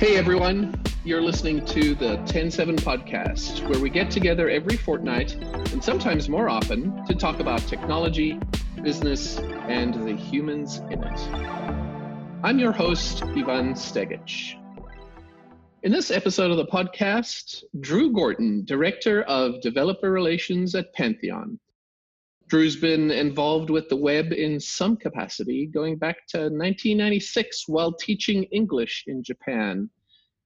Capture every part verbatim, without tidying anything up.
Hey everyone, you're listening to the ten seven podcast, where we get together every fortnight, and sometimes more often, to talk about technology, business, and the humans in it. I'm your host, Ivan Stegich. In this episode of the podcast, Drew Gorton, Director of Developer Relations at Pantheon. Drew's been involved with the web in some capacity, going back to nineteen ninety-six while teaching English in Japan.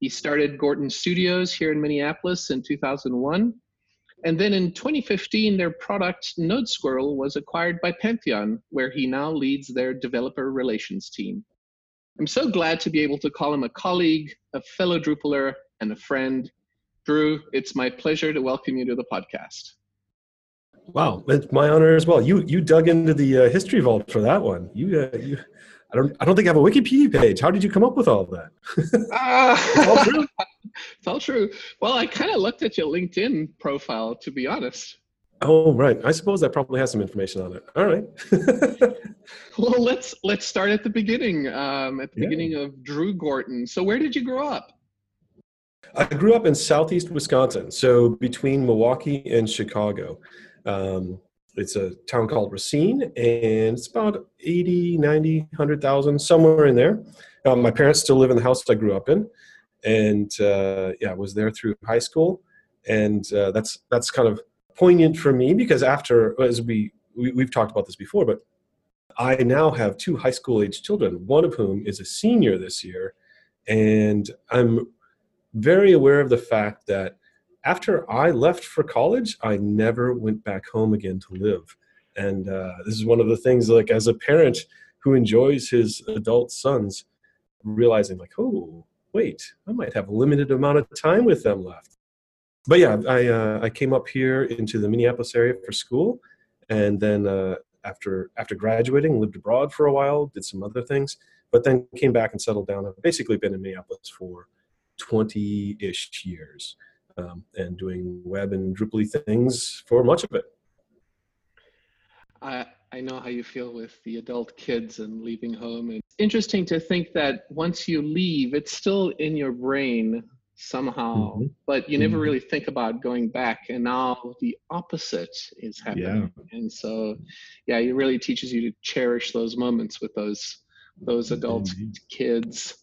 He started Gorton Studios here in Minneapolis in two thousand one. And then in twenty fifteen, their product, NodeSquirrel, was acquired by Pantheon, where he now leads their developer relations team. I'm so glad to be able to call him a colleague, a fellow Drupaler, and a friend. Drew, it's my pleasure to welcome you to the podcast. Wow, it's my honor as well. You you dug into the uh, history vault for that one. You, uh, you, I don't I don't think I have a Wikipedia page. How did you come up with all of that? uh, it's all true. It's all true. Well, I kind of looked at your LinkedIn profile, to be honest. Oh, right. I suppose that probably has some information on it. All right. Well, let's let's start at the beginning, um, at the yeah. beginning of Drew Gorton. So where did you grow up? I grew up in southeast Wisconsin, so between Milwaukee and Chicago. Um, it's a town called Racine, and it's about eighty, ninety, one hundred thousand, somewhere in there. Um, my parents still live in the house I grew up in, and uh, yeah, I was there through high school, and uh, that's that's kind of poignant for me because after, as we, we, we've talked about this before, but I now have two high school-age children, one of whom is a senior this year, and I'm very aware of the fact that after I left for college, I never went back home again to live. And uh, this is one of the things, like, as a parent who enjoys his adult sons, realizing, like, oh, wait, I might have a limited amount of time with them left. But yeah, I uh, I came up here into the Minneapolis area for school, and then uh, after after graduating, lived abroad for a while, did some other things, but then came back and settled down. I've basically been in Minneapolis for twenty-ish years. Um, and doing web and Drupal things for much of it. I I know how you feel with the adult kids and leaving home. It's interesting to think that once you leave, it's still in your brain somehow, mm-hmm. but you never mm-hmm. really think about going back. And now the opposite is happening. Yeah. And so, yeah, it really teaches you to cherish those moments with those those adult mm-hmm. kids.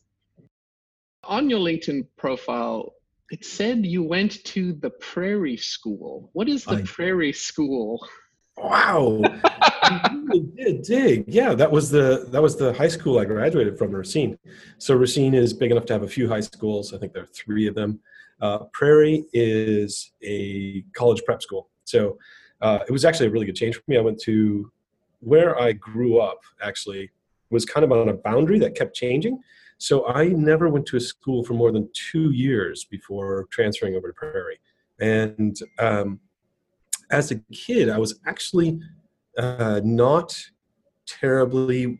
On your LinkedIn profile, it said you went to the Prairie School. What is the I, Prairie School? Wow. You did dig. Yeah, that was the that was the high school I graduated from, Racine. So Racine is big enough to have a few high schools. I think there are three of them. Uh, Prairie is a college prep school. So uh, it was actually a really good change for me. I went to where I grew up, actually, was kind of on a boundary that kept changing. So I never went to a school for more than two years before transferring over to Prairie. And um, as a kid, I was actually uh, not terribly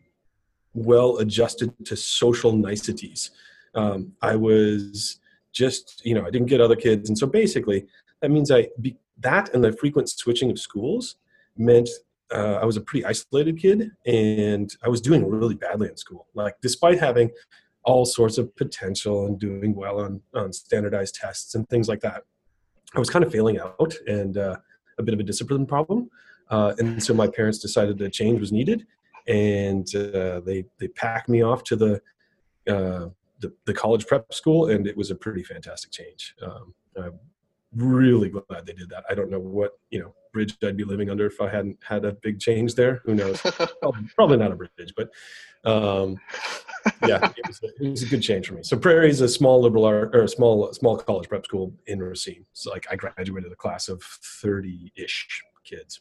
well adjusted to social niceties. Um, I was just, you know, I didn't get other kids. And so basically, that means I be, that and the frequent switching of schools meant Uh, I was a pretty isolated kid, and I was doing really badly in school. Like, despite having all sorts of potential and doing well on, on standardized tests and things like that, I was kind of failing out and uh, a bit of a discipline problem. Uh, and so my parents decided that change was needed, and uh, they they packed me off to the, uh, the the college prep school, and it was a pretty fantastic change. Um, I'm really glad they did that. I don't know what, you know, bridge I'd be living under if I hadn't had a big change there. Who knows? Probably not a bridge, but um, yeah, it was, a, it was a good change for me. So Prairie is a small liberal art, or a small small college prep school in Racine. So like I graduated a class of thirty-ish kids.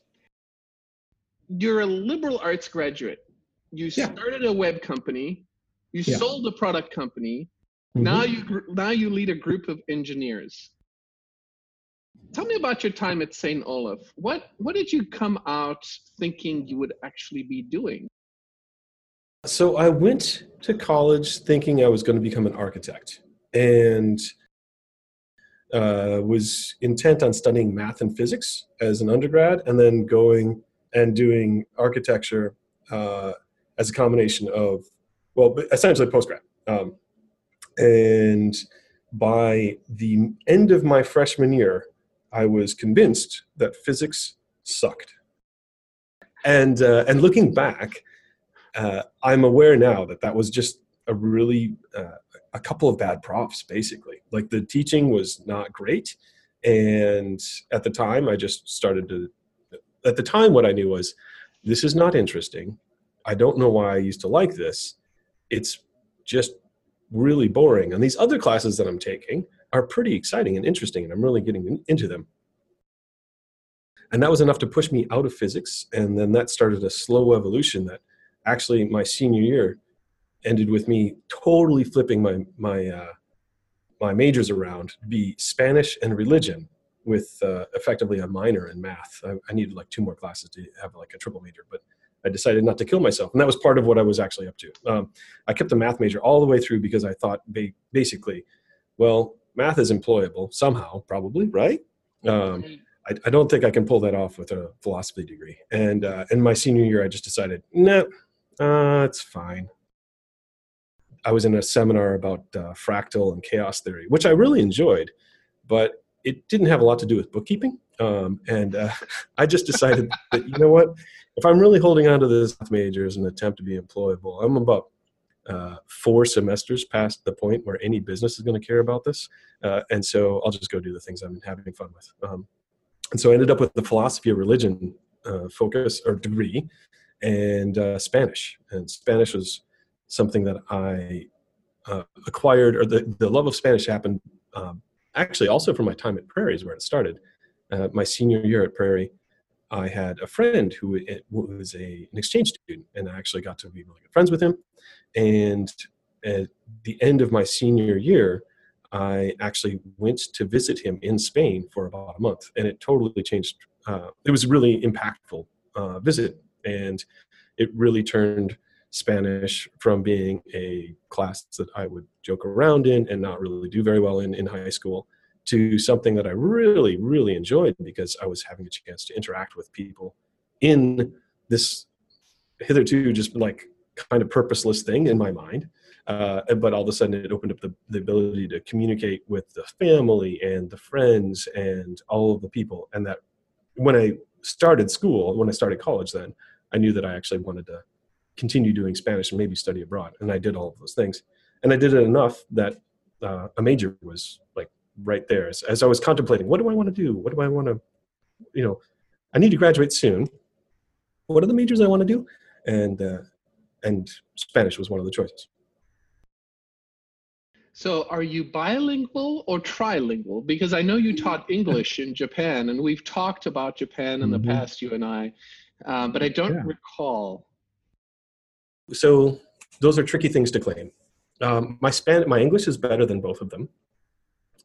You're a liberal arts graduate. You yeah. started a web company. You yeah. sold a product company. Mm-hmm. Now you now you lead a group of engineers. Tell me about your time at Saint Olaf. What what did you come out thinking you would actually be doing? So I went to college thinking I was going to become an architect, and uh, was intent on studying math and physics as an undergrad, and then going and doing architecture uh, as a combination of, well, essentially postgrad. Um, And by the end of my freshman year, I was convinced that physics sucked. And, uh, and looking back, uh, I'm aware now that that was just a really, uh, a couple of bad profs, basically. Like, the teaching was not great. And at the time, I just started to, at the time, what I knew was, this is not interesting. I don't know why I used to like this. It's just really boring. And these other classes that I'm taking are pretty exciting and interesting, and I'm really getting into them. And that was enough to push me out of physics. And then that started a slow evolution that actually my senior year ended with me totally flipping my, my, uh, my majors around to be Spanish and religion, with uh, effectively a minor in math. I, I needed like two more classes to have like a triple major, but I decided not to kill myself. And that was part of what I was actually up to. Um, I kept the math major all the way through because I thought ba basically, well, math is employable somehow, probably, right? Um, I, I don't think I can pull that off with a philosophy degree. And uh, in my senior year, I just decided, no, nah, uh, it's fine. I was in a seminar about uh, fractal and chaos theory, which I really enjoyed, but it didn't have a lot to do with bookkeeping. Um, and uh, I just decided that, you know what, if I'm really holding on to this major as an attempt to be employable, I'm about uh, four semesters past the point where any business is going to care about this. Uh, and so I'll just go do the things I'm having fun with. Um, and so I ended up with the philosophy of religion uh, focus or degree, and uh, Spanish. And Spanish was something that I uh, acquired, or the, the love of Spanish happened um, actually also from my time at Prairie is where it started. Uh, my senior year at Prairie, I had a friend who it, was a, an exchange student, and I actually got to be really good friends with him. And at the end of my senior year, I actually went to visit him in Spain for about a month, and it totally changed. Uh, it was a really impactful uh, visit, and it really turned Spanish from being a class that I would joke around in and not really do very well in in high school to something that I really, really enjoyed, because I was having a chance to interact with people in this hitherto just like kind of purposeless thing in my mind. Uh, but all of a sudden it opened up the, the ability to communicate with the family and the friends and all of the people. And that when I started school, when I started college then, I knew that I actually wanted to continue doing Spanish and maybe study abroad. And I did all of those things. And I did it enough that uh, a major was like right there. As, as I was contemplating, what do I want to do? What do I want to, you know, I need to graduate soon. What are the majors I want to do? And, uh, and Spanish was one of the choices. So are you bilingual or trilingual? Because I know you taught English in Japan, and we've talked about Japan in mm-hmm. the past, you and I, uh, but I don't yeah. recall. So those are tricky things to claim. Um, my Span- my English is better than both of them.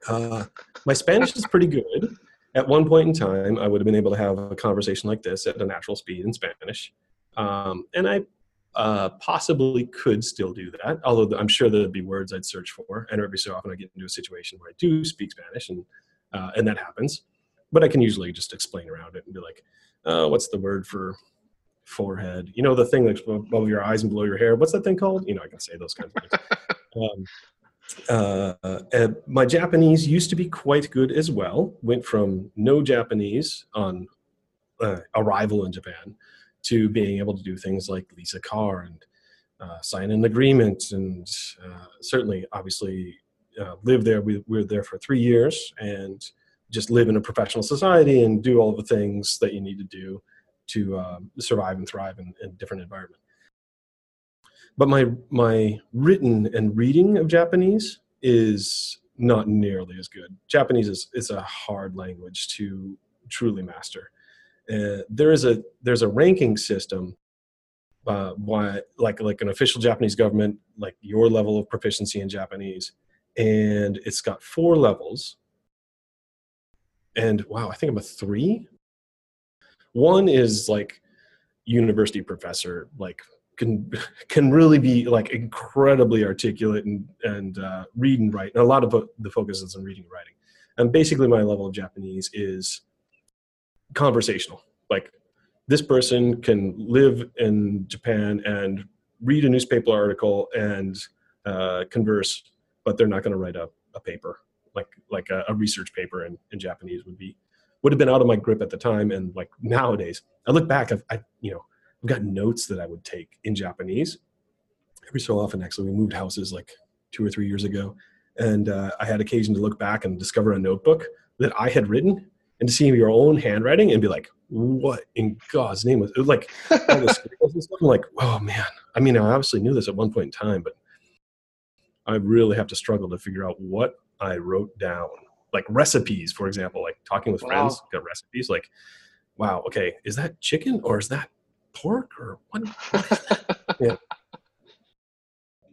Uh, my Spanish is pretty good. At one point in time, I would have been able to have a conversation like this at a natural speed in Spanish. Um, and I uh, possibly could still do that, although I'm sure there'd be words I'd search for. And every so often I get into a situation where I do speak Spanish, and, uh, and that happens. But I can usually just explain around it and be like, uh, what's the word for forehead, you know, the thing that's above your eyes and below your hair, what's that thing called? You know, I can say those kinds of things. Um, uh, and my Japanese used to be quite good as well. Went from no Japanese on uh, arrival in Japan to being able to do things like lease a car and uh, sign an agreement, and uh, certainly, obviously, uh, live there. We, we were there for three years and just live in a professional society and do all the things that you need to do to um, survive and thrive in a different environment. But my, my written and reading of Japanese is not nearly as good. Japanese is, is a hard language to truly master. Uh, there is a, there's a ranking system, uh, by, like, like an official Japanese government, like your level of proficiency in Japanese, and it's got four levels. And wow, I think I'm a three. One is like university professor, like can can really be like incredibly articulate and and uh, read and write. And a lot of the focus is on reading and writing. And basically, my level of Japanese is conversational. Like, this person can live in Japan and read a newspaper article and uh, converse, but they're not going to write a, a paper like like a, a research paper in, in Japanese would be would have been out of my grip at the time. And like nowadays, I look back, I've I, you know I've got notes that I would take in Japanese every so often. Actually, we moved houses like two or three years ago, and uh, I had occasion to look back and discover a notebook that I had written, and to see your own handwriting and be like, what in God's name was it? Was like, all this I'm like, oh man. I mean, I obviously knew this at one point in time, but I really have to struggle to figure out what I wrote down. Like recipes, for example, like talking with wow. friends, got recipes like, wow, okay, is that chicken or is that pork or what? What is that? Yeah.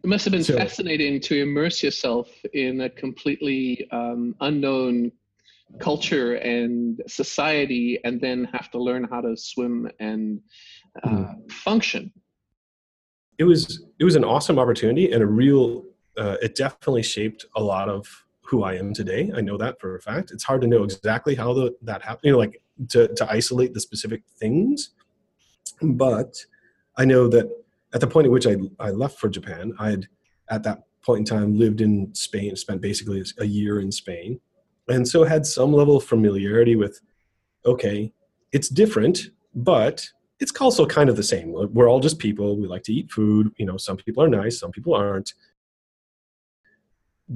It must have been so fascinating to immerse yourself in a completely um, unknown culture and society, and then have to learn how to swim and uh, mm. function. It was it was an awesome opportunity, and a real. Uh, it definitely shaped a lot of who I am today. I know that for a fact. It's hard to know exactly how the, that happened. You know, like to to isolate the specific things, but I know that at the point at which I I left for Japan, I had at that point in time lived in Spain, spent basically a year in Spain. And so had some level of familiarity with, okay, it's different, but it's also kind of the same. We're all just people. We like to eat food. You know, some people are nice, some people aren't.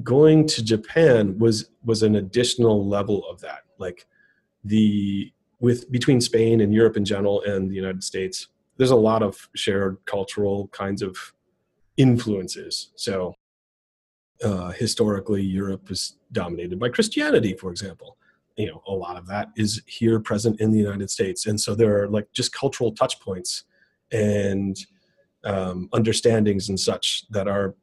Going to Japan was was an additional level of that. Like the with between Spain and Europe in general and the United States, there's a lot of shared cultural kinds of influences. So. Uh, historically, Europe was dominated by Christianity, for example. You know, a lot of that is here present in the United States. And so there are like just cultural touch points and um, understandings and such that are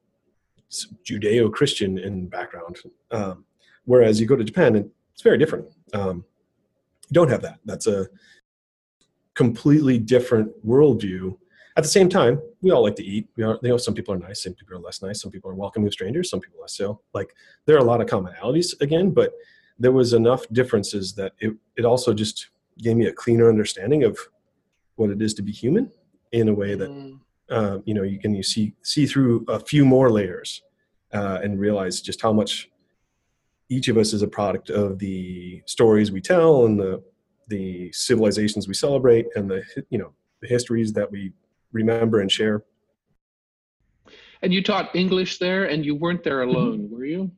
Judeo-Christian in background. Um, whereas you go to Japan and it's very different. Um, you don't have that. That's a completely different worldview. At the same time, we all like to eat. We are, you know, some people are nice, some people are less nice, some people are welcoming of strangers, some people less so. Like there are a lot of commonalities again, but there was enough differences that it, it also just gave me a cleaner understanding of what it is to be human in a way that, mm. uh, you know, you can you see see through a few more layers uh, and realize just how much each of us is a product of the stories we tell and the the civilizations we celebrate and the you know the histories that we remember and share. And you taught English there, and you weren't there alone, were you?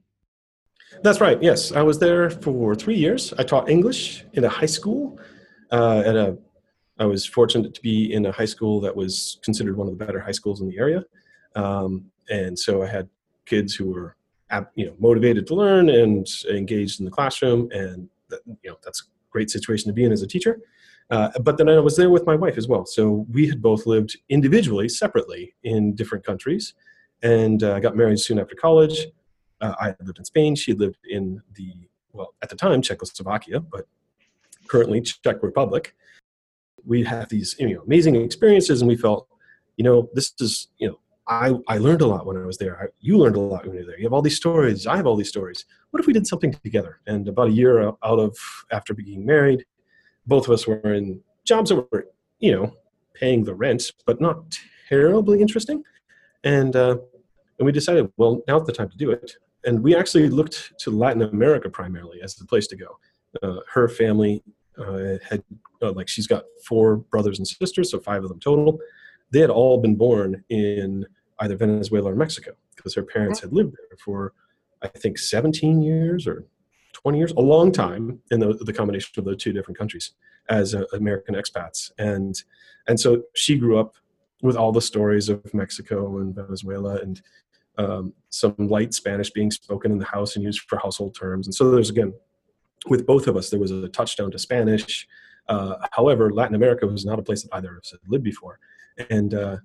That's right. Yes, I was there for three years. I taught English in a high school. Uh, at a, I was fortunate to be in a high school that was considered one of the better high schools in the area, um, and so I had kids who were, you know, motivated to learn and engaged in the classroom, and that, you know, that's a great situation to be in as a teacher. Uh, but then I was there with my wife as well. So we had both lived individually, separately in different countries. And I uh, got married soon after college. Uh, I lived in Spain. She lived in the, well, at the time, Czechoslovakia, but currently Czech Republic. We had these you know, amazing experiences, and we felt, you know, this is, you know, I, I learned a lot when I was there. I, you learned a lot when you were there. You have all these stories. I have all these stories. What if we did something together? And about a year out of after being married, both of us were in jobs that were, you know, paying the rent, but not terribly interesting. And uh, and we decided, well, now's the time to do it. And we actually looked to Latin America primarily as the place to go. Uh, her family uh, had, uh, like, she's got four brothers and sisters, so five of them total. They had all been born in either Venezuela or Mexico because her parents had lived there for, I think, seventeen years or twenty years, a long time in the, the combination of those two different countries as uh, American expats. And and so she grew up with all the stories of Mexico and Venezuela and um, some light Spanish being spoken in the house and used for household terms. And so there's, again, with both of us, there was a touchdown to Spanish. Uh, however, Latin America was not a place that either of us had lived before. And, uh,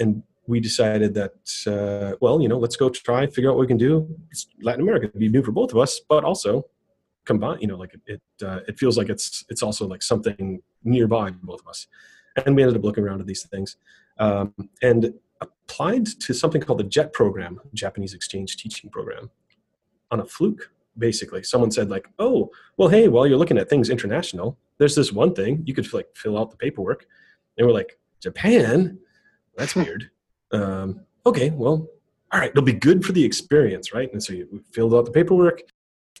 and we decided that, uh, well, you know, let's go try, figure out what we can do. It's Latin America would be new for both of us, but also combined, you know, like it it, uh, it feels like it's it's also like something nearby to both of us. And we ended up looking around at these things um, and applied to something called the JET program, Japanese Exchange Teaching Program, on a fluke, basically. Someone said like, oh, well, hey, while you're looking at things international, there's this one thing, you could like fill out the paperwork. And we're like, Japan? That's weird. Um, okay, well, all right, it'll be good for the experience, right? And so you filled out the paperwork,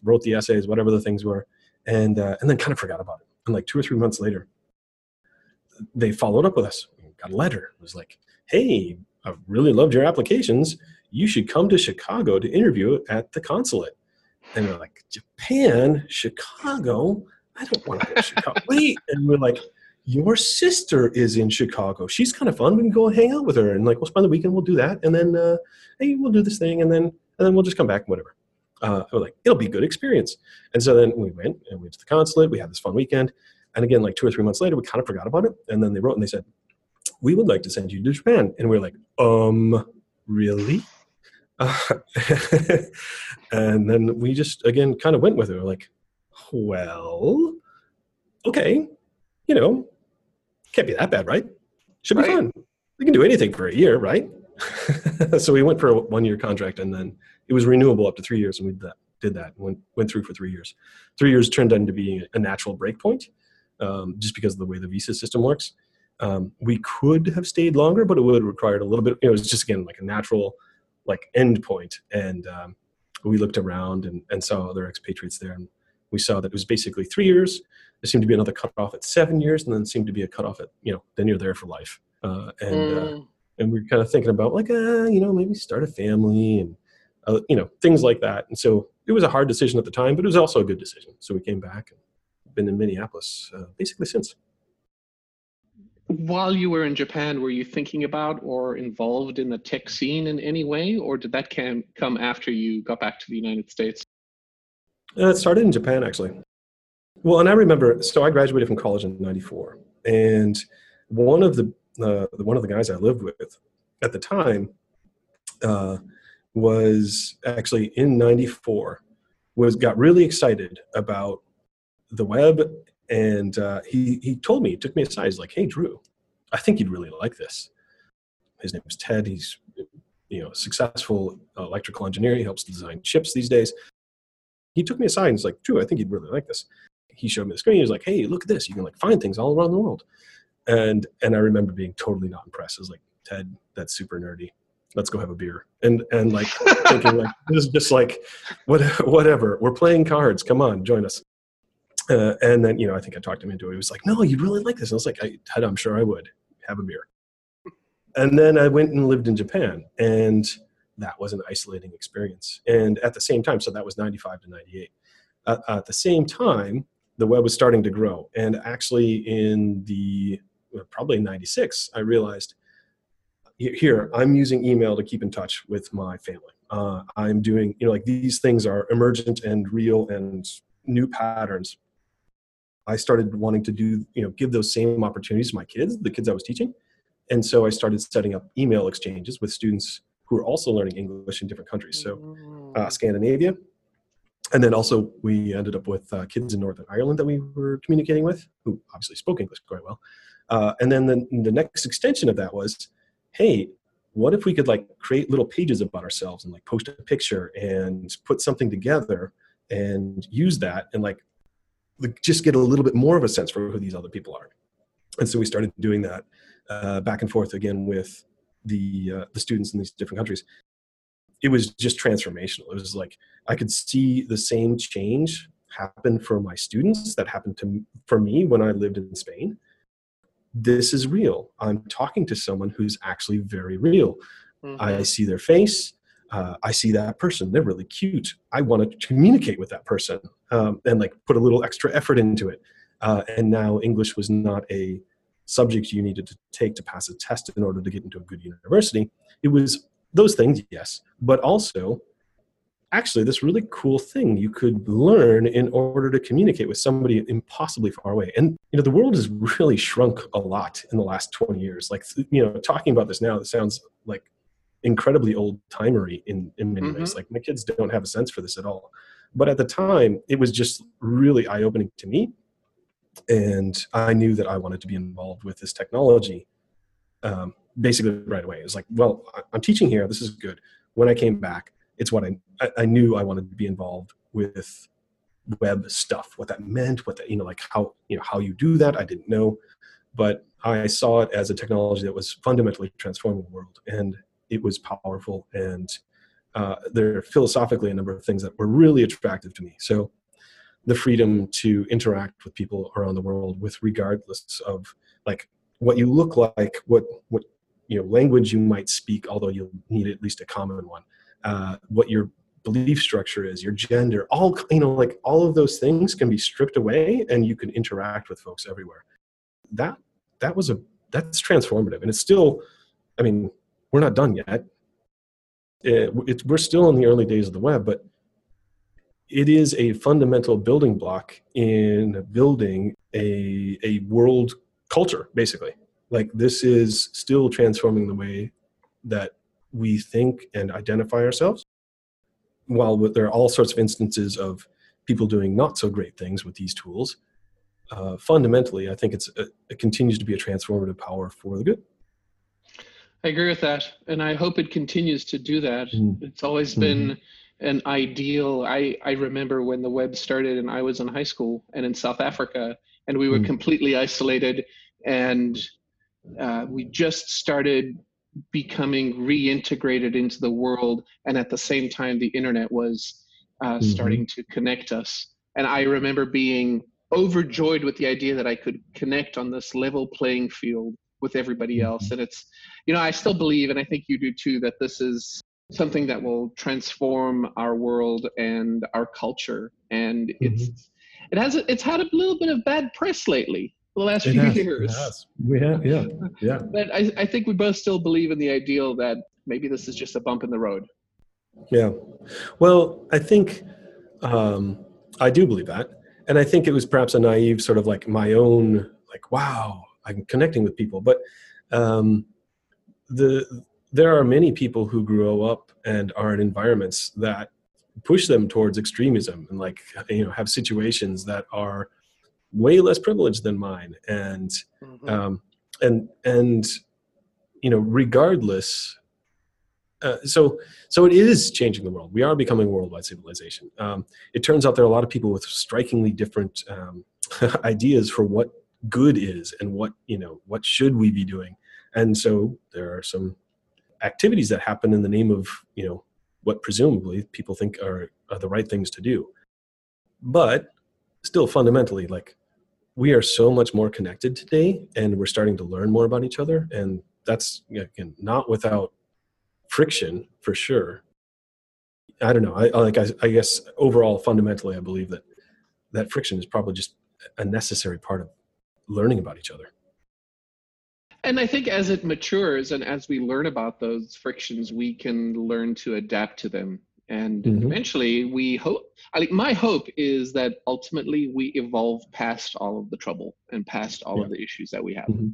wrote the essays, whatever the things were, and uh, and then kind of forgot about it. And like two or three months later, they followed up with us. We got a letter. It was like, hey, I really loved your applications. You should come to Chicago to interview at the consulate. And we're like, Japan, Chicago? I don't want to go to Chicago. Wait. And we're like, your sister is in Chicago. She's kind of fun. We can go hang out with her. And like, we'll spend the weekend. We'll do that. And then, uh, hey, we'll do this thing. And then, and then we'll just come back and whatever. Uh, I was like, it'll be a good experience. And so then we went and we went to the consulate. We had this fun weekend. And again, like two or three months later, we kind of forgot about it. And then they wrote and they said, we would like to send you to Japan. And we we're like, um, really? Uh, and then we just, again, kind of went with it. We we're like, well, okay, you know, can't be that bad, right? Should be right. Fun. We can do anything for a year, right? So we went for a one-year contract, and then it was renewable up to three years, and we did that, did that and went, went through for three years. Three years turned into being a natural breakpoint, um, just because of the way the visa system works. Um, we could have stayed longer, but it would have required a little bit. It was just, again, like a natural like end point. And um, we looked around and, and saw other expatriates there. And we saw that it was basically three years. There seemed to be another cutoff at seven years. And then seemed to be a cutoff at, you know, then you're there for life. Uh, and mm. uh, and we were kind of thinking about like, uh, you know, maybe start a family and, uh, you know, things like that. And so it was a hard decision at the time, but it was also a good decision. So we came back and been in Minneapolis uh, basically since. While you were in Japan, were you thinking about or involved in the tech scene in any way, or did that cam- come after you got back to the United States? Uh, it started in Japan, actually. Well, and I remember, so I graduated from college in ninety-four, and one of the uh, one of the guys I lived with at the time uh, was actually in ninety-four, was got really excited about the web. And uh, he, he told me, he took me aside, he's like, hey, Drew, I think you'd really like this. His name is Ted. He's, you know, successful electrical engineer. He helps design chips these days. He took me aside and he's like, Drew, I think you'd really like this. He showed me the screen. He was like, hey, look at this. You can like find things all around the world. And and I remember being totally not impressed. I was like, Ted, that's super nerdy. Let's go have a beer. And and like thinking like, this is just like, what, whatever. We're playing cards. Come on, join us. Uh, and then, you know, I think I talked him into it. He was like, no, you really like this. And I was like, I, Ted, I'm sure I would. Have a beer. And then I went and lived in Japan. And that was an isolating experience. And at the same time, so that was ninety-five to ninety-eight. Uh, at the same time, the web was starting to grow. And actually in the, well, probably ninety-six, I realized, here, I'm using email to keep in touch with my family. Uh, I'm doing, you know, like these things are emergent and real and new patterns. I started wanting to do, you know, give those same opportunities to my kids, the kids I was teaching. And so I started setting up email exchanges with students who are also learning English in different countries. So uh, Scandinavia. And then also we ended up with uh, kids in Northern Ireland that we were communicating with, who obviously spoke English quite well. Uh, and then the, the next extension of that was, hey, what if we could like create little pages about ourselves and like post a picture and put something together and use that and like, just get a little bit more of a sense for who these other people are. And so we started doing that uh, back and forth again with the uh, the students in these different countries. It was just transformational. It was like, I could see the same change happen for my students that happened to for me when I lived in Spain. This is real. I'm talking to someone who's actually very real. Mm-hmm. I see their face. Uh, I see that person. They're really cute. I want to communicate with that person um, and like put a little extra effort into it. Uh, and now English was not a subject you needed to take to pass a test in order to get into a good university. It was those things, yes, but also actually this really cool thing you could learn in order to communicate with somebody impossibly far away. And, you know, the world has really shrunk a lot in the last twenty years. Like, you know, talking about this now, it sounds like incredibly old-timery in, in many mm-hmm. ways. Like, my kids don't have a sense for this at all. But at the time, it was just really eye-opening to me. And I knew that I wanted to be involved with this technology um, basically right away. It was like, well, I'm teaching here. This is good. When I came back, it's what I, I knew I wanted to be involved with web stuff, what that meant, what that, you know, like how, you know, how you do that. I didn't know, but I saw it as a technology that was fundamentally transforming the world. And it was powerful and uh, there are philosophically a number of things that were really attractive to me. So the freedom to interact with people around the world with regardless of like what you look like, what, what you know, language you might speak, although you'll need at least a common one, uh, what your belief structure is, your gender, all, you know, like all of those things can be stripped away and you can interact with folks everywhere. That, that was a, that's transformative. And it's still, I mean, we're not done yet. It, it, we're still in the early days of the web, but it is a fundamental building block in building a, a world culture, basically. Like this is still transforming the way that we think and identify ourselves. While there are all sorts of instances of people doing not so great things with these tools, uh, fundamentally, I think it's a, it continues to be a transformative power for the good. I agree with that, and I hope it continues to do that. Mm. It's always mm-hmm. been an ideal. I, I remember when the web started and I was in high school and in South Africa, and we were mm. completely isolated, and uh, we just started becoming reintegrated into the world, and at the same time the internet was uh, mm-hmm. starting to connect us. And I remember being overjoyed with the idea that I could connect on this level playing field with everybody else. And it's, you know, I still believe, and I think you do too, that this is something that will transform our world and our culture. And mm-hmm. it's it has it's had a little bit of bad press lately. The last it few has, years. It has. We have, yeah, yeah. But I, I think we both still believe in the ideal that maybe this is just a bump in the road. Yeah. Well, I think um, I do believe that. And I think it was perhaps a naive sort of like my own, like, wow, I'm connecting with people. But um, the there are many people who grow up and are in environments that push them towards extremism and like, you know, have situations that are way less privileged than mine, and um, and and you know, regardless, uh, so so it is changing the world. We are becoming a worldwide civilization. Um, it turns out there are a lot of people with strikingly different um, ideas for what good is and what you know what should we be doing. And so there are some activities that happen in the name of you know what presumably people think are are the right things to do, but still fundamentally, like we are so much more connected today, and we're starting to learn more about each other, and that's again not without friction for sure. I don't know. I like. I, I guess overall, fundamentally, I believe that that friction is probably just a necessary part of learning about each other. And I think as it matures and as we learn about those frictions, we can learn to adapt to them. And mm-hmm. eventually we hope, I think my hope is that ultimately we evolve past all of the trouble and past all yeah. of the issues that we have. Mm-hmm.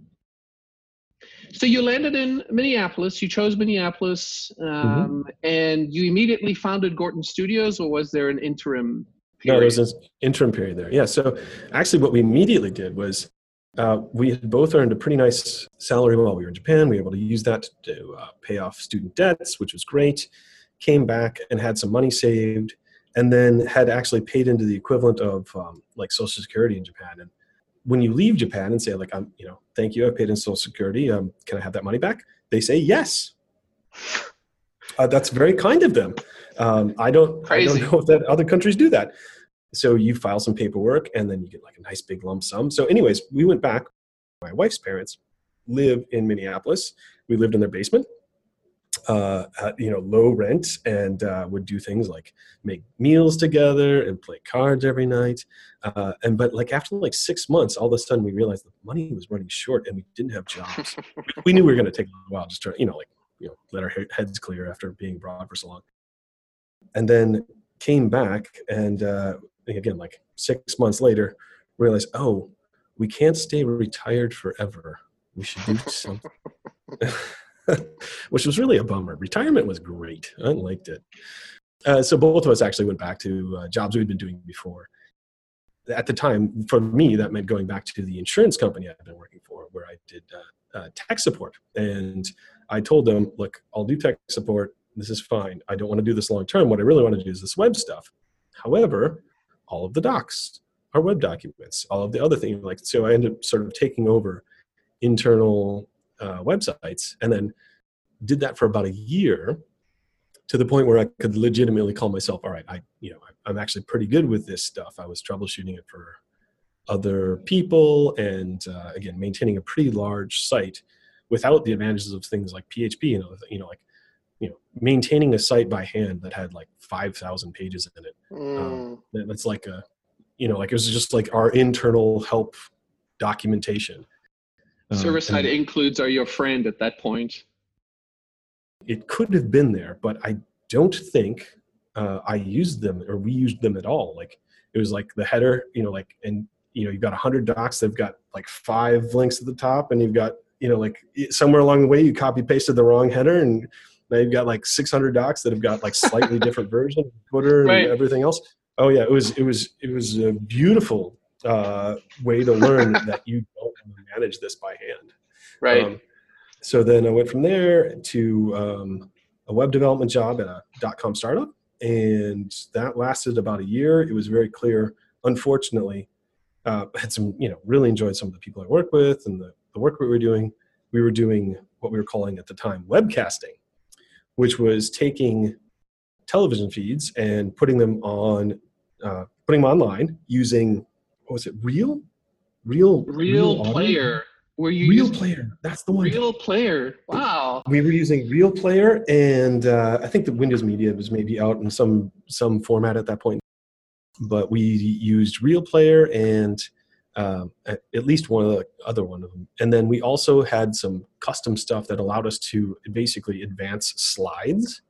So you landed in Minneapolis, you chose Minneapolis, um, mm-hmm. and you immediately founded Gorton Studios, or was there an interim period? No, there was an interim period there. Yeah. So actually what we immediately did was uh, we had both earned a pretty nice salary while we were in Japan. We were able to use that to uh, pay off student debts, which was great. Came back and had some money saved, and then had actually paid into the equivalent of um, like Social Security in Japan. And when you leave Japan and say like, I'm, you know, thank you, I paid in Social Security. Um, can I have that money back? They say yes. Uh, that's very kind of them. Um, I don't, I don't know if that other countries do that. So you file some paperwork and then you get like a nice big lump sum. So anyways, we went back. My wife's parents live in Minneapolis. We lived in their basement. Uh, you know, low rent, and uh, would do things like make meals together and play cards every night. Uh, and but like after like six months, all of a sudden we realized the money was running short, and we didn't have jobs. We knew we were going to take a while, just to you know, like you know, let our heads clear after being abroad for so long. And then came back, and uh, again, like six months later, realized, oh, we can't stay retired forever. We should do something. Which was really a bummer. Retirement was great. I liked it. Uh, so both of us actually went back to uh, jobs we'd been doing before. At the time, for me, that meant going back to the insurance company I'd been working for, where I did uh, uh, tech support. And I told them, look, I'll do tech support. This is fine. I don't want to do this long term. What I really want to do is this web stuff. However, all of the docs are web documents, all of the other things. Like, so I ended up sort of taking over internal Uh, websites, and then did that for about a year, to the point where I could legitimately call myself, all right, I, you know, I'm actually pretty good with this stuff. I was troubleshooting it for other people and, uh, again, maintaining a pretty large site without the advantages of things like P H P and other things, you know, like, you know, maintaining a site by hand that had like five thousand pages in it. Mm. Um, that's like a, you know, like it was just like our internal help documentation. Server side um, includes are your friend at that point. It could have been there, but I don't think uh, I used them or we used them at all. Like it was like the header, you know, like, and you know, you've got a hundred docs, they've got like five links at the top and you've got, you know, like somewhere along the way you copy pasted the wrong header and now you've got like six hundred docs that have got like slightly different versions of Twitter right. and everything else. Oh yeah. It was, it was, it was a beautiful uh, way to learn that you don't manage this by hand. Right. Um, so then I went from there to um, a web development job at a dot-com startup. And that lasted about a year. It was very clear. Unfortunately, uh, I had some, you know, really enjoyed some of the people I worked with and the, the work we were doing. We were doing what we were calling at the time webcasting, which was taking television feeds and putting them on, uh, putting them online using, what was it, Reel? Real, real, real player. Were you Real Player. That's the one. Real Player. Wow. We were using Real Player, and uh, I think the Windows Media was maybe out in some some format at that point. But we used Real Player and um, at, at least one of the other one of them. And then we also had some custom stuff that allowed us to basically advance slides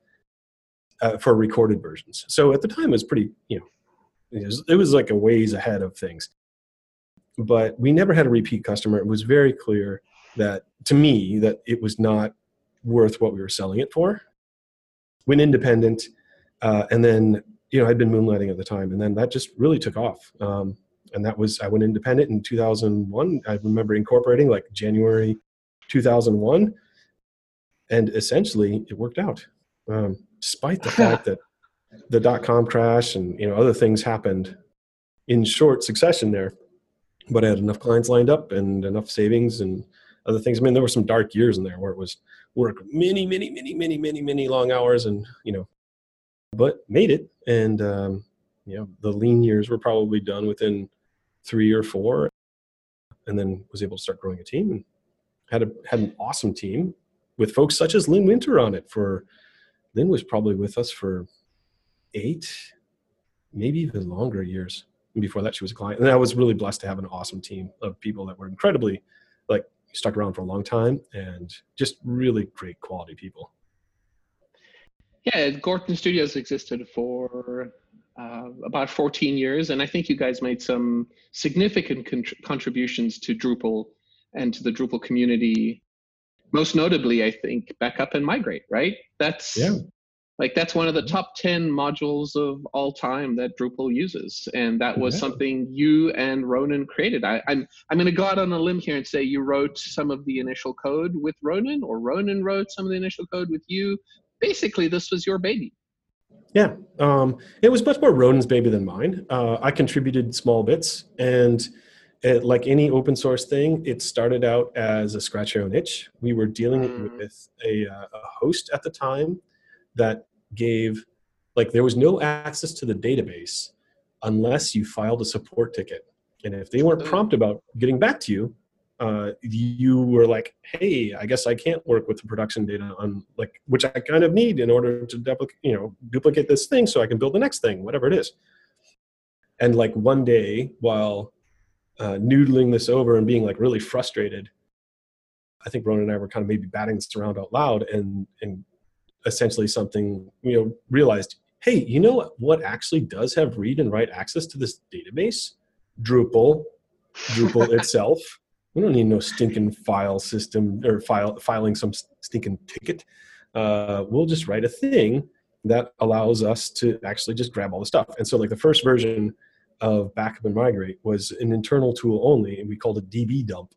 uh, for recorded versions. So at the time, it was pretty, you know, it was, it was like a ways ahead of things. But we never had a repeat customer. It was very clear that, to me, that it was not worth what we were selling it for. Went independent, uh, and then, you know, I'd been moonlighting at the time, and then that just really took off. Um, and that was, I went independent in two thousand one. I remember incorporating like January two thousand one, and essentially it worked out. Um, despite the fact that the dot-com crash and, you know, other things happened in short succession there. But I had enough clients lined up and enough savings and other things. I mean, there were some dark years in there where it was work many, many, many, many, many, many long hours and, you know, but made it. And, um, you know, the lean years were probably done within three or four, and then was able to start growing a team and had a, had an awesome team with folks such as Lynn Winter on it for, Lynn was probably with us for eight, maybe even longer years. And before that, she was a client. And I was really blessed to have an awesome team of people that were incredibly, like, stuck around for a long time and just really great quality people. Yeah, Gorton Studios existed for uh, about fourteen years. And I think you guys made some significant con- contributions to Drupal and to the Drupal community. Most notably, I think, Backup and Migrate, right? That's yeah. Like that's one of the top ten modules of all time that Drupal uses. And that was yeah. something you and Ronan created. I, I'm I'm gonna go out on a limb here and say you wrote some of the initial code with Ronan, or Ronan wrote some of the initial code with you. Basically, this was your baby. Yeah, um, it was much more Ronan's baby than mine. Uh, I contributed small bits, and it, like any open source thing, it started out as a scratch your own itch. We were dealing mm. with a, uh, a host at the time that gave, like, there was no access to the database unless you filed a support ticket. And if they weren't prompt about getting back to you, uh, you were like, hey, I guess I can't work with the production data on, like, which I kind of need in order to duplicate, you know, duplicate this thing so I can build the next thing, whatever it is. And like one day while uh, noodling this over and being like really frustrated, I think Ronan and I were kind of maybe batting this around out loud and, and, essentially something, you know, realized, hey, you know what, what actually does have read and write access to this database? Drupal, Drupal itself. We don't need no stinking file system or file filing some stinking ticket. Uh, we'll just write a thing that allows us to actually just grab all the stuff. And so like the first version of Backup and Migrate was an internal tool only, and we called it D B dump.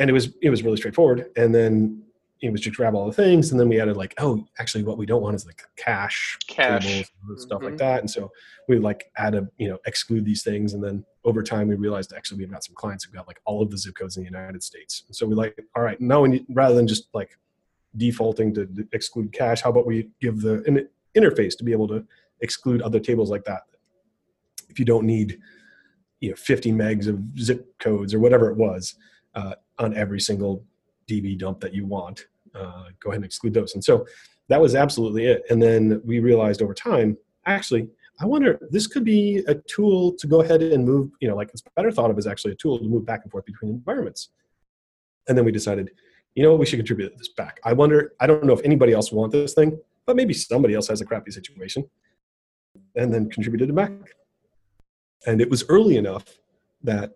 And it was, it was really straightforward. And then it was just grab all the things, and then we added like, oh, actually, what we don't want is like cache, cache. tables, and stuff mm-hmm. like that. And so we like add a, you know, exclude these things, and then over time we realized actually we've got some clients who've got like all of the zip codes in the United States. And so we like, all right, now we need, rather than just like defaulting to exclude cache? How about we give the an interface to be able to exclude other tables like that? If you don't need, you know, fifty megs of zip codes or whatever it was uh, on every single D B dump that you want, uh, go ahead and exclude those. And so that was absolutely it. And then we realized over time, actually, I wonder, this could be a tool to go ahead and move, you know, like it's better thought of as actually a tool to move back and forth between environments. And then we decided, you know, we should contribute this back. I wonder, I don't know if anybody else wants this thing, but maybe somebody else has a crappy situation. And then contributed it back. And it was early enough that,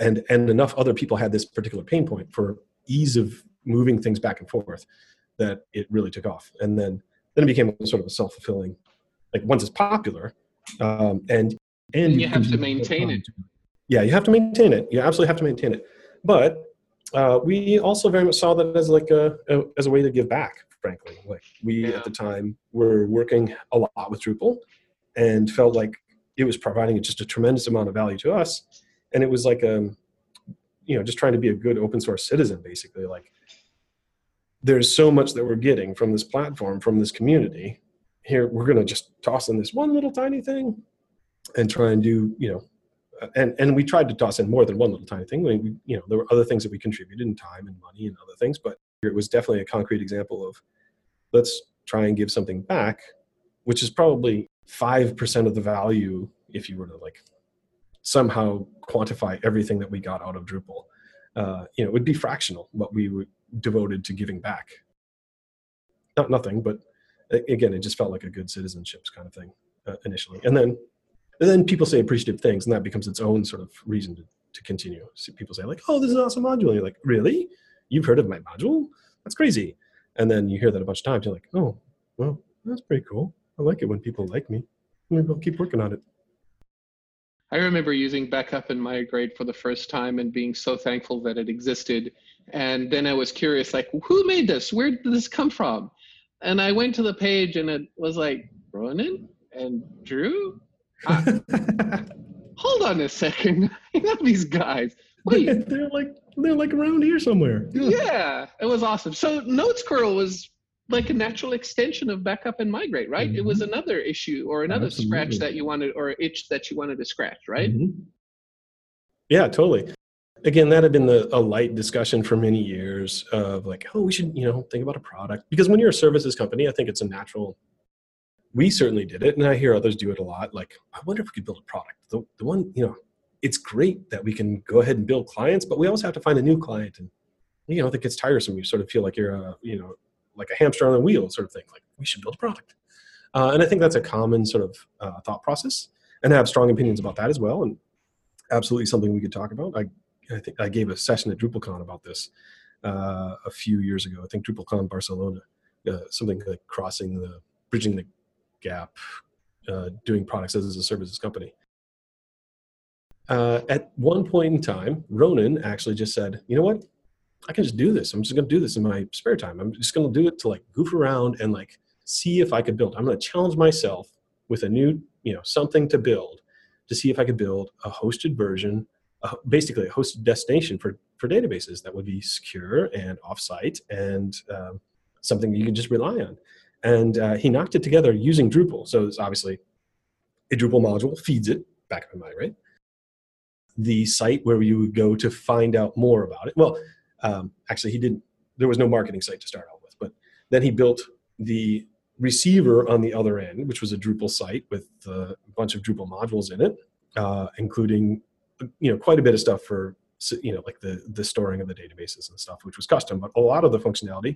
and, and enough other people had this particular pain point for ease of moving things back and forth that it really took off. And then, then it became sort of a self-fulfilling, like once it's popular, um, and, and- and you have to maintain it. Yeah, you have to maintain it. You absolutely have to maintain it. But uh, we also very much saw that as like a, a, as a way to give back, frankly. Like we yeah. at the time were working a lot with Drupal and felt like it was providing just a tremendous amount of value to us. And it was like, um, you know, just trying to be a good open source citizen, basically. Like there's so much that we're getting from this platform, from this community. Here, we're going to just toss in this one little tiny thing and try and do, you know, and, and we tried to toss in more than one little tiny thing. We, you know, there were other things that we contributed in time and money and other things, but it was definitely a concrete example of let's try and give something back, which is probably five percent of the value if you were to like somehow quantify everything that we got out of Drupal. Uh, you know, it would be fractional what we were devoted to giving back. Not nothing, but again, it just felt like a good citizenships kind of thing uh, initially. And then and then people say appreciative things, and that becomes its own sort of reason to, to continue. So people say like, oh, this is an awesome module. And you're like, really? You've heard of my module? That's crazy. And then you hear that a bunch of times. You're like, oh, well, that's pretty cool. I like it when people like me. Maybe I'll keep working on it. I remember using Backup and Migrate for the first time and being so thankful that it existed. And then I was curious, like, who made this? Where did this come from? And I went to the page and it was like, Ronan and Drew? I, hold on a second. I know these guys. Wait. they're like they're like around here somewhere. Yeah. yeah. It was awesome. So NodeSquirrel was like a natural extension of Backup and Migrate, right? Mm-hmm. It was another issue or another Absolutely. Scratch that you wanted or itch that you wanted to scratch, right? Mm-hmm. Yeah, totally. Again, that had been the, a light discussion for many years of like, oh, we should, you know, think about a product. Because when you're a services company, I think it's a natural, we certainly did it. And I hear others do it a lot. Like, I wonder if we could build a product. The, the one, you know, it's great that we can go ahead and build clients, but we always have to find a new client. And, you know, that gets tiresome. You sort of feel like you're, a, you know, like a hamster on a wheel sort of thing. Like, we should build a product. Uh, and I think that's a common sort of uh, thought process. And I have strong opinions about that as well. And absolutely something we could talk about. I, I think I gave a session at DrupalCon about this uh, a few years ago. I think DrupalCon Barcelona, uh, something like crossing the, bridging the gap, uh, doing products as a services company. Uh, at one point in time, Ronan actually just said, you know what? I can just do this. I'm just going to do this in my spare time. I'm just going to do it to like goof around and like see if I could build. I'm going to challenge myself with a new, you know, something to build to see if I could build a hosted version. Uh, basically a hosted destination for, for databases that would be secure and offsite and um, something you could just rely on. And uh, he knocked it together using Drupal. So it's obviously a Drupal module feeds it, Backup and Migrate. The site where you would go to find out more about it. Well, um, actually he didn't, there was no marketing site to start out with, but then he built the receiver on the other end, which was a Drupal site with uh, a bunch of Drupal modules in it, uh, including you know, quite a bit of stuff for, you know, like the, the storing of the databases and stuff, which was custom, but a lot of the functionality,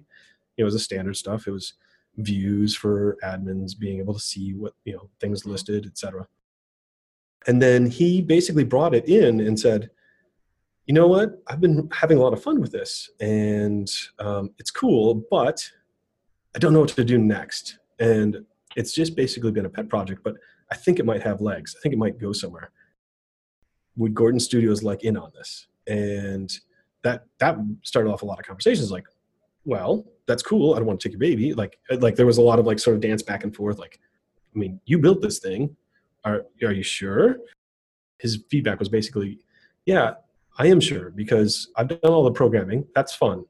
you know, was the standard stuff. It was views for admins being able to see what, you know, things listed, et cetera. And then he basically brought it in and said, you know what, I've been having a lot of fun with this and um, it's cool, but I don't know what to do next. And it's just basically been a pet project, but I think it might have legs. I think it might go somewhere. Would Gorton Studios like in on this? And that that started off a lot of conversations like, well, that's cool. I don't want to take your baby. Like, like there was a lot of like sort of dance back and forth. Like, I mean, you built this thing. Are, are you sure? His feedback was basically, yeah, I am sure because I've done all the programming. That's fun.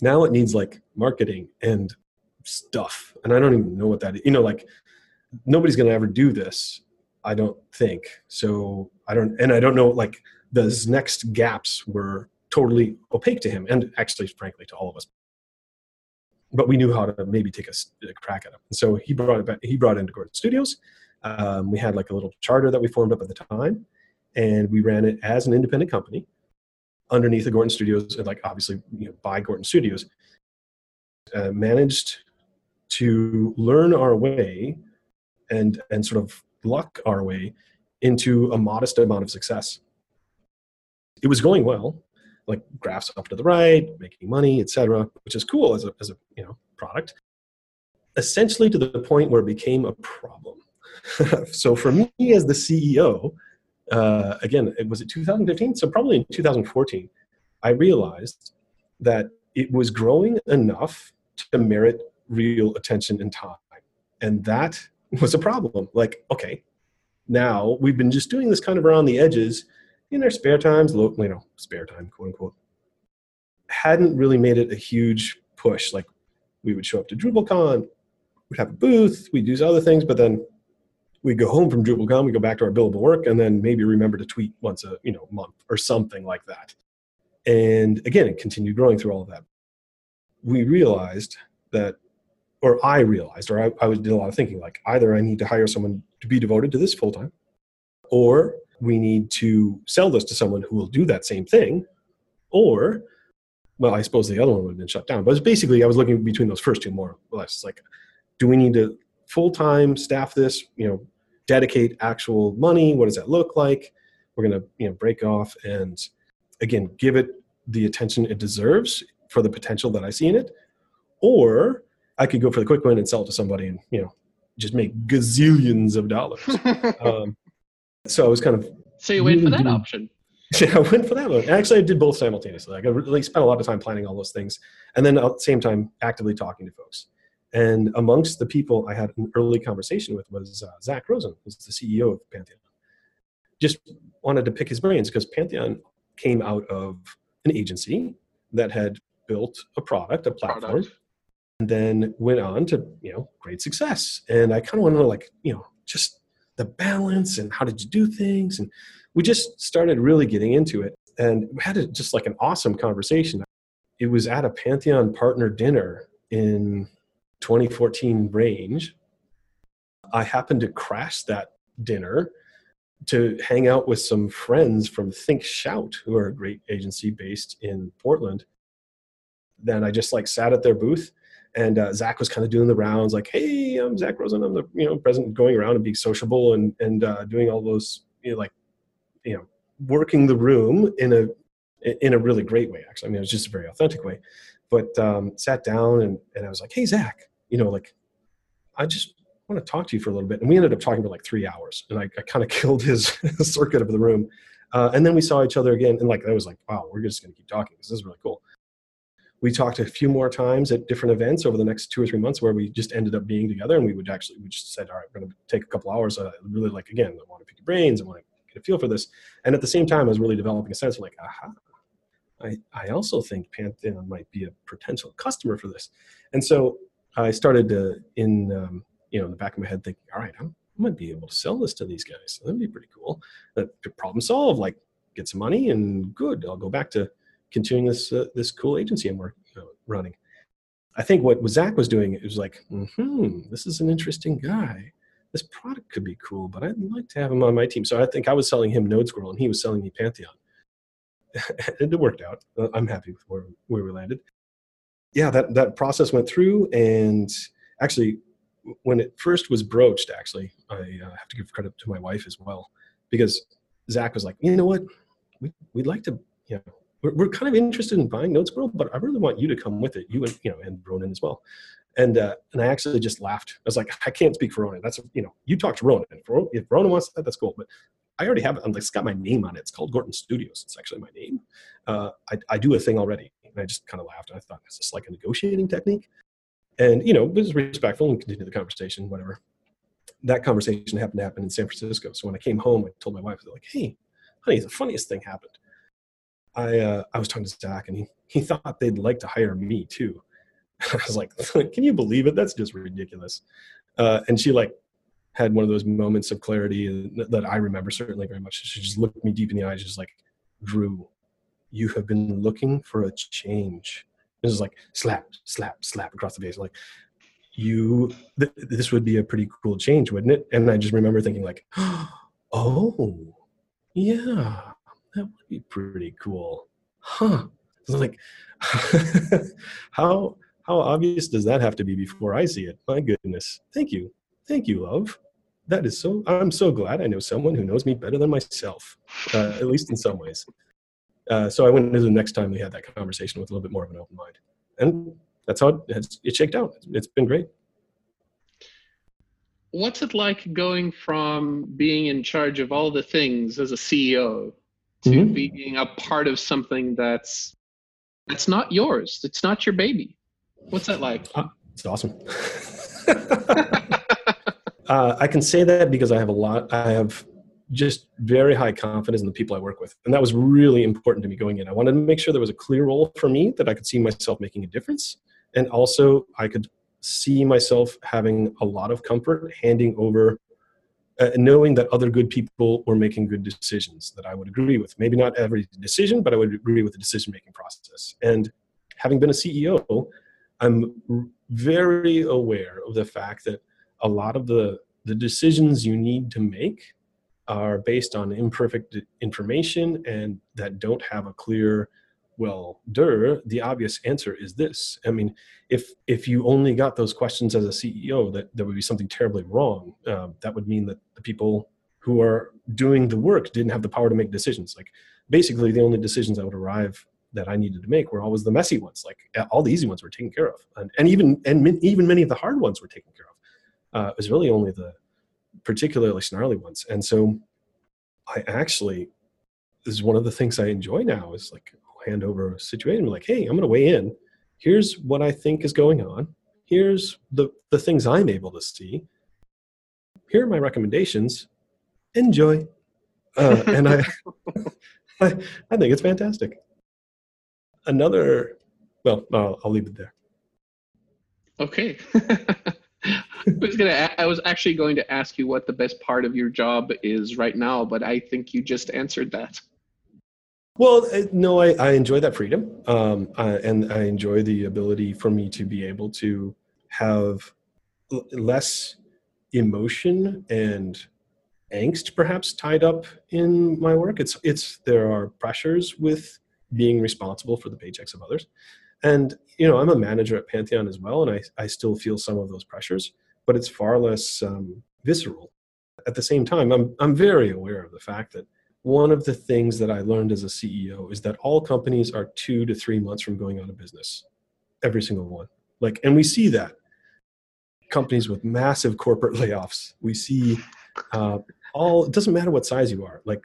Now it needs like marketing and stuff. And I don't even know what that is. You know, like nobody's going to ever do this, I don't think. So I don't, and I don't know, like those next gaps were totally opaque to him and actually, frankly, to all of us. But we knew how to maybe take a, a crack at him. And so he brought it back, he brought into Gorton Studios. Um, we had like a little charter that we formed up at the time, and we ran it as an independent company underneath the Gorton Studios, and like obviously, you know, by Gorton Studios. Uh, managed to learn our way and and sort of luck our way into a modest amount of success. It was going well, like graphs up to the right, making money, et cetera, which is cool as a as a you know product. Essentially, to the point where it became a problem. So for me as the C E O, uh, again, it was it two thousand fifteen, so probably in two thousand fourteen, I realized that it was growing enough to merit real attention and time, and that was a problem. Like, okay, now we've been just doing this kind of around the edges in our spare times, you know, spare time, quote unquote. Hadn't really made it a huge push. Like, we would show up to DrupalCon, we'd have a booth, we'd do other things, but then we'd go home from DrupalCon, we go back to our billable work, and then maybe remember to tweet once a you know month or something like that. And again, it continued growing through all of that. We realized that, or I realized, or I, I did a lot of thinking, like either I need to hire someone to be devoted to this full time, or we need to sell this to someone who will do that same thing, or, well, I suppose the other one would have been shut down. But it's basically, I was looking between those first two more or less. Like, do we need to full-time staff this, you know, dedicate actual money? What does that look like? We're going to, you know, break off and, again, give it the attention it deserves for the potential that I see in it. Or I could go for the quick win and sell it to somebody and, you know, just make gazillions of dollars. um, so I was kind of... So you went for that option. Yeah, I went for that one. Actually, I did both simultaneously. Like, I really spent a lot of time planning all those things. And then at the same time, actively talking to folks. And amongst the people I had an early conversation with was uh, Zach Rosen, who's the C E O of Pantheon. Just wanted to pick his brains because Pantheon came out of an agency that had built a product, a platform, product. And then went on to, you know, great success. And I kind of wanted to, like, you know, just the balance and how did you do things. And we just started really getting into it. And we had a, just like an awesome conversation. It was at a Pantheon partner dinner in twenty fourteen range. I happened to crash that dinner to hang out with some friends from Think Shout, who are a great agency based in Portland. Then I just like sat at their booth, and uh, Zach was kind of doing the rounds, like, "Hey, I'm Zach Rosen. I'm the you know president," going around and being sociable and and uh, doing all those you know, like you know working the room in a in a really great way. Actually, I mean, it was just a very authentic way. But um, sat down and and I was like, "Hey, Zach, you know, like, I just want to talk to you for a little bit." And we ended up talking for like three hours. And I, I kind of killed his circuit of the room. Uh, and then we saw each other again. And like, I was like, wow, we're just going to keep talking. This is really cool. We talked a few more times at different events over the next two or three months where we just ended up being together. And we would actually, we just said, all right, we're going to take a couple hours. I really like, again, I want to pick your brains. I want to get a feel for this. And at the same time, I was really developing a sense of like, aha, I, I also think Pantheon might be a potential customer for this. And so I started to, in, um, you know, in the back of my head thinking, all right, I might be able to sell this to these guys. That'd be pretty cool. That could problem solve, like get some money and good. I'll go back to continuing this, uh, this cool agency I'm working, uh, running. I think what Zach was doing, it was like, mm-hmm, this is an interesting guy. This product could be cool, but I'd like to have him on my team. So I think I was selling him NodeSquirrel and he was selling me Pantheon. It worked out. I'm happy with where, where we landed. Yeah, that, that process went through, and actually, when it first was broached, actually, I uh, have to give credit to my wife as well, because Zach was like, you know what, we, we'd like to, you know, we're, we're kind of interested in buying NodeSquirrel, but I really want you to come with it, you and, you know, and Ronan as well. And uh, and I actually just laughed. I was like, I can't speak for Ronan. That's, you know, you talk to Ronan. If Ronan wants that, that's cool. But I already have it. I'm like, it's got my name on it. It's called Gorton Studios. It's actually my name. Uh, I, I do a thing already. And I just kind of laughed. I thought, is this like a negotiating technique? And, you know, it was respectful and continued the conversation, whatever. That conversation happened to happen in San Francisco. So when I came home, I told my wife, I was like, hey, honey, the funniest thing happened. I uh, I was talking to Zach, and he, he thought they'd like to hire me too. I was like, can you believe it? That's just ridiculous. Uh, and she like had one of those moments of clarity that I remember certainly very much. She just looked me deep in the eyes, just like, Drew, you have been looking for a change. This is like slap, slap, slap across the face. Like, you, th this would be a pretty cool change, wouldn't it? And I just remember thinking like, oh, yeah, that would be pretty cool. Huh. I was like, how, how obvious does that have to be before I see it? My goodness. Thank you. Thank you, love. That is so, I'm so glad I know someone who knows me better than myself, uh, at least in some ways. Uh, so I went into the next time we had that conversation with a little bit more of an open mind. And that's how it, has, it shaked out. It's been great. What's it like going from being in charge of all the things as a C E O to mm-hmm. being a part of something that's, that's not yours? It's not your baby. What's that like? Ah, it's awesome. uh, I can say that because I have a lot, I have just very high confidence in the people I work with. And that was really important to me going in. I wanted to make sure there was a clear role for me that I could see myself making a difference. And also I could see myself having a lot of comfort, handing over, uh, knowing that other good people were making good decisions that I would agree with. Maybe not every decision, but I would agree with the decision-making process. And having been a C E O, I'm very aware of the fact that a lot of the, the decisions you need to make are based on imperfect information and that don't have a clear, well, duh, the obvious answer is this. I mean, if if you only got those questions as a C E O, that there would be something terribly wrong. Um, that would mean that the people who are doing the work didn't have the power to make decisions. Like basically the only decisions that would arrive that I needed to make were always the messy ones. Like all the easy ones were taken care of. And, and even and min, even many of the hard ones were taken care of. Uh, it was really only the particularly snarly ones. And so I actually, this is one of the things I enjoy now is like I'll hand over a situation and be like, hey, I'm going to weigh in. Here's what I think is going on. Here's the, the things I'm able to see. Here are my recommendations. Enjoy. Uh, and I, I, I think it's fantastic. Another, well, I'll, I'll leave it there. Okay. I was gonna, I was actually going to ask you what the best part of your job is right now, but I think you just answered that. Well, no, I, I enjoy that freedom. Um, I, and I enjoy the ability for me to be able to have less emotion and angst perhaps tied up in my work. It's, it's, there are pressures with being responsible for the paychecks of others. And, you know, I'm a manager at Pantheon as well, and I, I still feel some of those pressures, but it's far less um, visceral. At the same time, I'm, I'm very aware of the fact that one of the things that I learned as a C E O is that all companies are two to three months from going out of business, every single one. Like, and we see that. Companies with massive corporate layoffs, we see uh, all, it doesn't matter what size you are, like,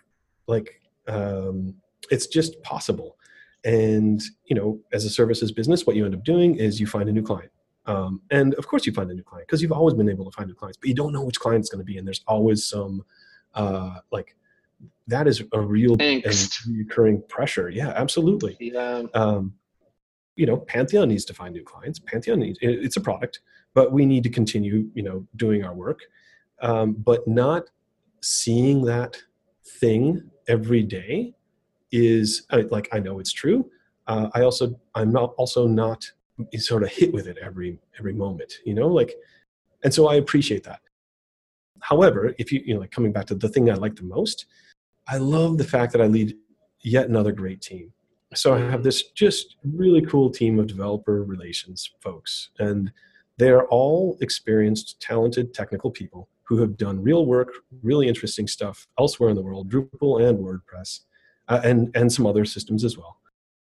like um, it's just possible. And, you know, as a services business, what you end up doing is you find a new client. Um, and of course you find a new client because you've always been able to find new clients, but you don't know which client it's going to be. And there's always some, uh, like, that is a real angst and recurring pressure. Yeah, absolutely. Yeah. Um, you know, Pantheon needs to find new clients. Pantheon needs, it's a product, but we need to continue, you know, doing our work. Um, but not seeing that thing every day is like, I know it's true. Uh, I also, I'm not also not sort of hit with it every, every moment, you know, like, and so I appreciate that. However, if you, you know, like coming back to the thing I like the most, I love the fact that I lead yet another great team. So I have this just really cool team of developer relations folks, and they're all experienced, talented, technical people who have done real work, really interesting stuff elsewhere in the world, Drupal and WordPress. Uh, and, and some other systems as well.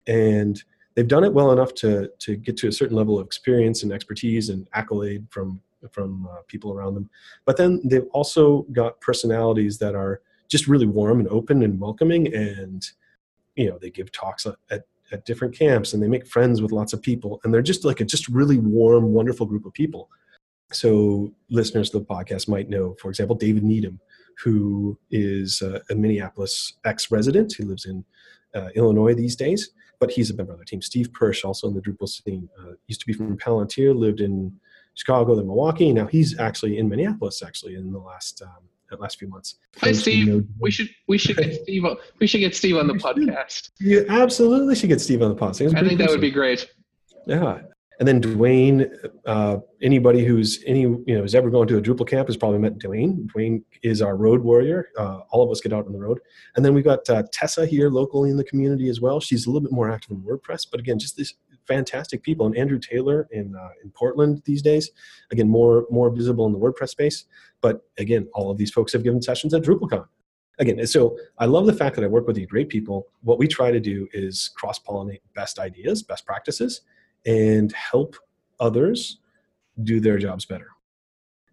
And they've done it well enough to, to get to a certain level of experience and expertise and accolade from, from uh, people around them. But then they've also got personalities that are just really warm and open and welcoming. And, you know, they give talks at, at, at different camps, and they make friends with lots of people. And they're just like a just really warm, wonderful group of people. So listeners to the podcast might know, for example, David Needham, who is a Minneapolis ex-resident who lives in uh, Illinois these days, but he's a member of the team. Steve Pirsh, also in the Drupal scene, uh, used to be from Palantir, lived in Chicago, then Milwaukee. Now he's actually in Minneapolis, actually, in the last um, the last few months. Hi, Steve. Know- we should we should get Steve. On, we should get Steve on the podcast. You absolutely should get Steve on the podcast. I think that person. would be great. Yeah. And then Dwayne, uh, anybody who's any you know has ever gone to a Drupal camp has probably met Dwayne. Dwayne is our road warrior. Uh, all of us get out on the road. And then we've got uh, Tessa here locally in the community as well. She's a little bit more active in WordPress, but again, just these fantastic people. And Andrew Taylor in uh, in Portland these days, again more more visible in the WordPress space. But again, all of these folks have given sessions at DrupalCon. Again, so I love the fact that I work with these great people. What we try to do is cross-pollinate best ideas, best practices, and help others do their jobs better.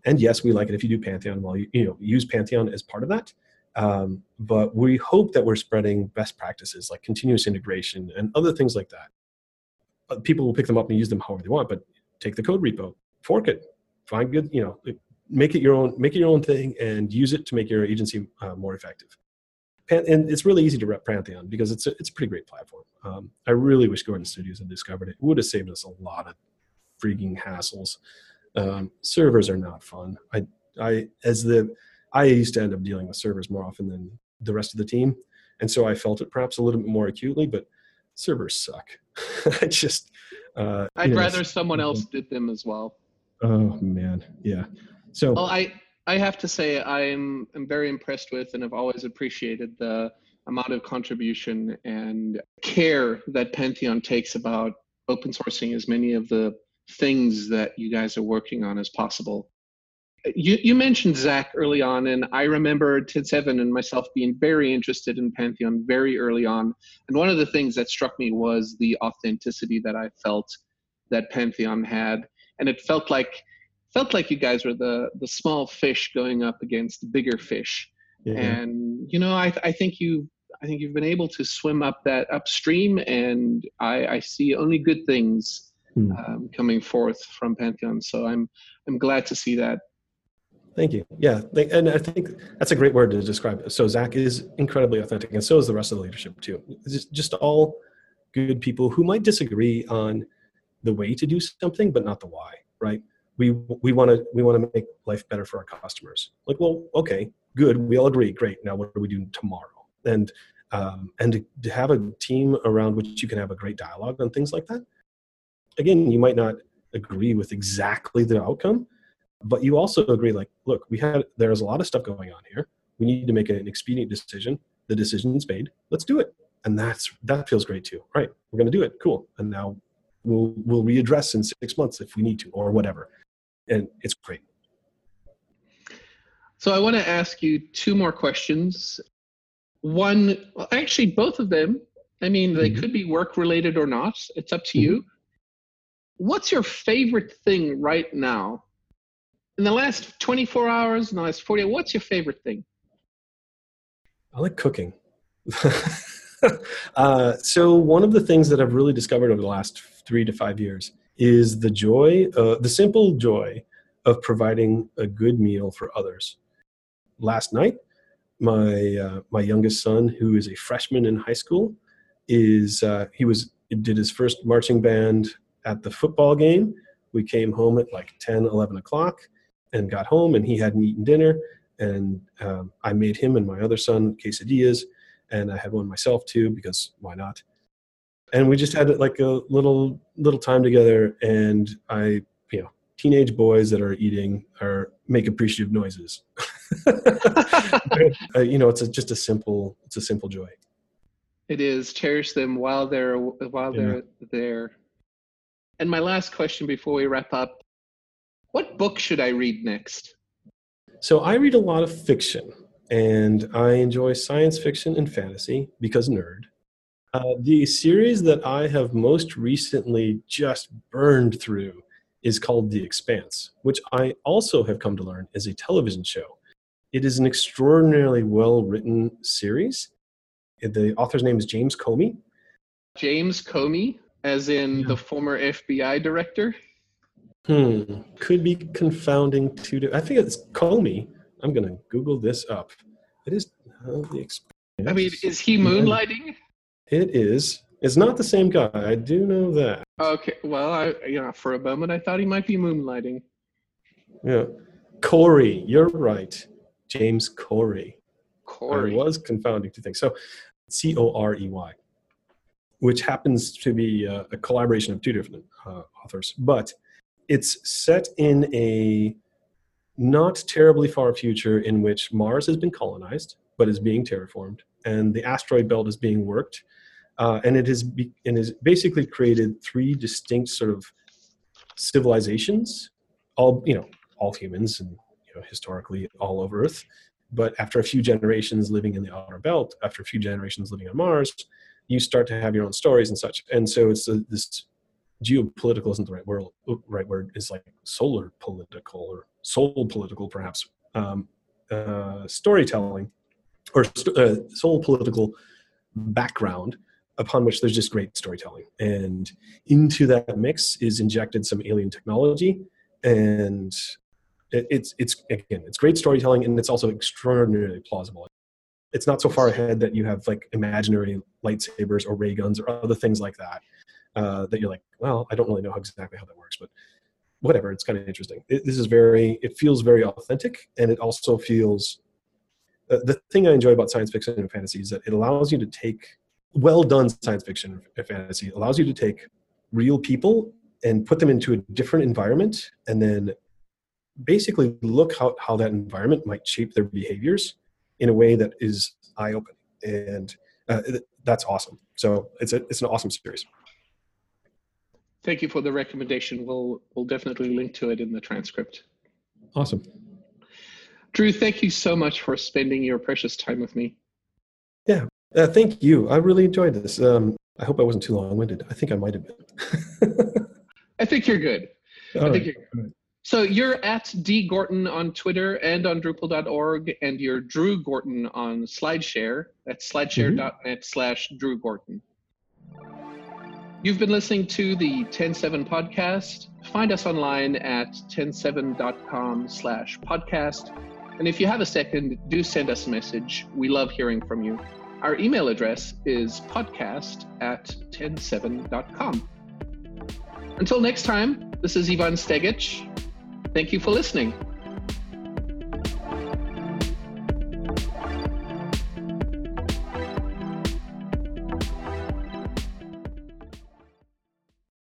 And yes, we like it if you do Pantheon, well, you, you know, use Pantheon as part of that. Um, but we hope that we're spreading best practices like continuous integration and other things like that. Uh, people will pick them up and use them however they want, but take the code repo, fork it, find good, you know, make it your own, make it your own thing and use it to make your agency uh, more effective. And it's really easy to rep Pantheon because it's a, it's a pretty great platform. Um, I really wish Gorton Studios had discovered it. It would have saved us a lot of freaking hassles. Um, servers are not fun. I I as the I used to end up dealing with servers more often than the rest of the team, and so I felt it perhaps a little bit more acutely. But servers suck. I just uh, I'd you know, rather someone else did them as well. Oh man, yeah. So well, I. I have to say I'm, I'm very impressed with and have always appreciated the amount of contribution and care that Pantheon takes about open sourcing as many of the things that you guys are working on as possible. You, you mentioned Zach early on, and I remember Tid seven and myself being very interested in Pantheon very early on. And one of the things that struck me was the authenticity that I felt that Pantheon had. And it felt like felt like you guys were the the small fish going up against the bigger fish. Yeah. And, you know, I th- I think you, I think you've been able to swim up that upstream, and I, I see only good things hmm. um, coming forth from Pantheon. So I'm, I'm glad to see that. Thank you. Yeah. And I think that's a great word to describe it. So Zach is incredibly authentic, and so is the rest of the leadership too. It's just all good people who might disagree on the way to do something, but not the why, right? We we want to we want to make life better for our customers. Like, well, okay, good. We all agree. Great. Now, what are we doing tomorrow? And um, and to, to have a team around which you can have a great dialogue on things like that. Again, you might not agree with exactly the outcome, but you also agree. Like, look, we had there's a lot of stuff going on here. We need to make an expedient decision. The decision's made. Let's do it. And that's that feels great too. All right, we're going to do it. Cool. And now we'll we'll readdress in six months if we need to, or whatever. And it's great. So I want to ask you two more questions. One, well, actually both of them. I mean, they mm-hmm. could be work related or not. It's up to mm-hmm. you. What's your favorite thing right now? In the last twenty-four hours, in the last forty, what's your favorite thing? I like cooking. uh, so one of the things that I've really discovered over the last three to five years is the joy, uh, the simple joy of providing a good meal for others. Last night, my uh, my youngest son, who is a freshman in high school, is uh, he was did his first marching band at the football game. We came home at like ten, eleven o'clock and got home, and he hadn't eaten dinner. And um, I made him and my other son quesadillas, and I had one myself too, because why not? And we just had like a little little time together, and I, you know, teenage boys that are eating are make appreciative noises. uh, you know, it's a, just a simple, it's a simple joy. It is. Cherish them while they're while they're yeah. there. And my last question before we wrap up: what book should I read next? So I read a lot of fiction, and I enjoy science fiction and fantasy because nerd. Uh, the series that I have most recently just burned through is called The Expanse, which I also have come to learn is a television show. It is an extraordinarily well-written series. The author's name is James Comey. James Comey, as in yeah. the former F B I director? Hmm. Could be confounding two to... I think it's Comey. I'm going to Google this up. It is... Uh, the Expanse. I mean, is he moonlighting? It is. It's not the same guy. I do know that. Okay. Well, I yeah. For a moment, I thought he might be moonlighting. Yeah, Corey. You're right. James Corey. Corey. I was confounding two things. So, C O R E Y, which happens to be a, a collaboration of two different uh, authors, but it's set in a not terribly far future in which Mars has been colonized, but is being terraformed, and the asteroid belt is being worked. Uh, and it has be- and has basically created three distinct sort of civilizations, all, you know, all humans and, you know, historically all over Earth. But after a few generations living in the outer belt, after a few generations living on Mars, you start to have your own stories and such. And so it's a, this geopolitical isn't the right word. Right word is like solar political or soul political, perhaps, um, uh, storytelling or st- uh, soul political background upon which there's just great storytelling. And into that mix is injected some alien technology, and it, it's it's again it's great storytelling, and it's also extraordinarily plausible. It's not so far ahead that you have like imaginary lightsabers or ray guns or other things like that uh, that you're like, well, I don't really know exactly how that works, but whatever, it's kind of interesting. It, this is very, it feels very authentic, and it also feels, uh, the thing I enjoy about science fiction and fantasy is that it allows you to take, well done science fiction and fantasy allows you to take real people and put them into a different environment, and then basically look how, how that environment might shape their behaviors in a way that is eye-opening, and uh, that's awesome. So it's a, it's an awesome series. Thank you for the recommendation. We'll we'll definitely link to it in the transcript. Awesome. Drew, thank you so much for spending your precious time with me. Yeah, uh, thank you. I really enjoyed this. Um, I hope I wasn't too long-winded. I think I might have been. I think you're good. All I right. think you're good. Right. So you're at dgorton on Twitter and on Drupal dot org, and you're Drew Gorton on SlideShare. That's slideshare dot net slash Drew Gorton. You've been listening to the ten seven podcast. Find us online at ten seven dot com slash podcast. And if you have a second, do send us a message. We love hearing from you. Our email address is podcast at ten seven dot com. Until next time, this is Ivan Stegich. Thank you for listening.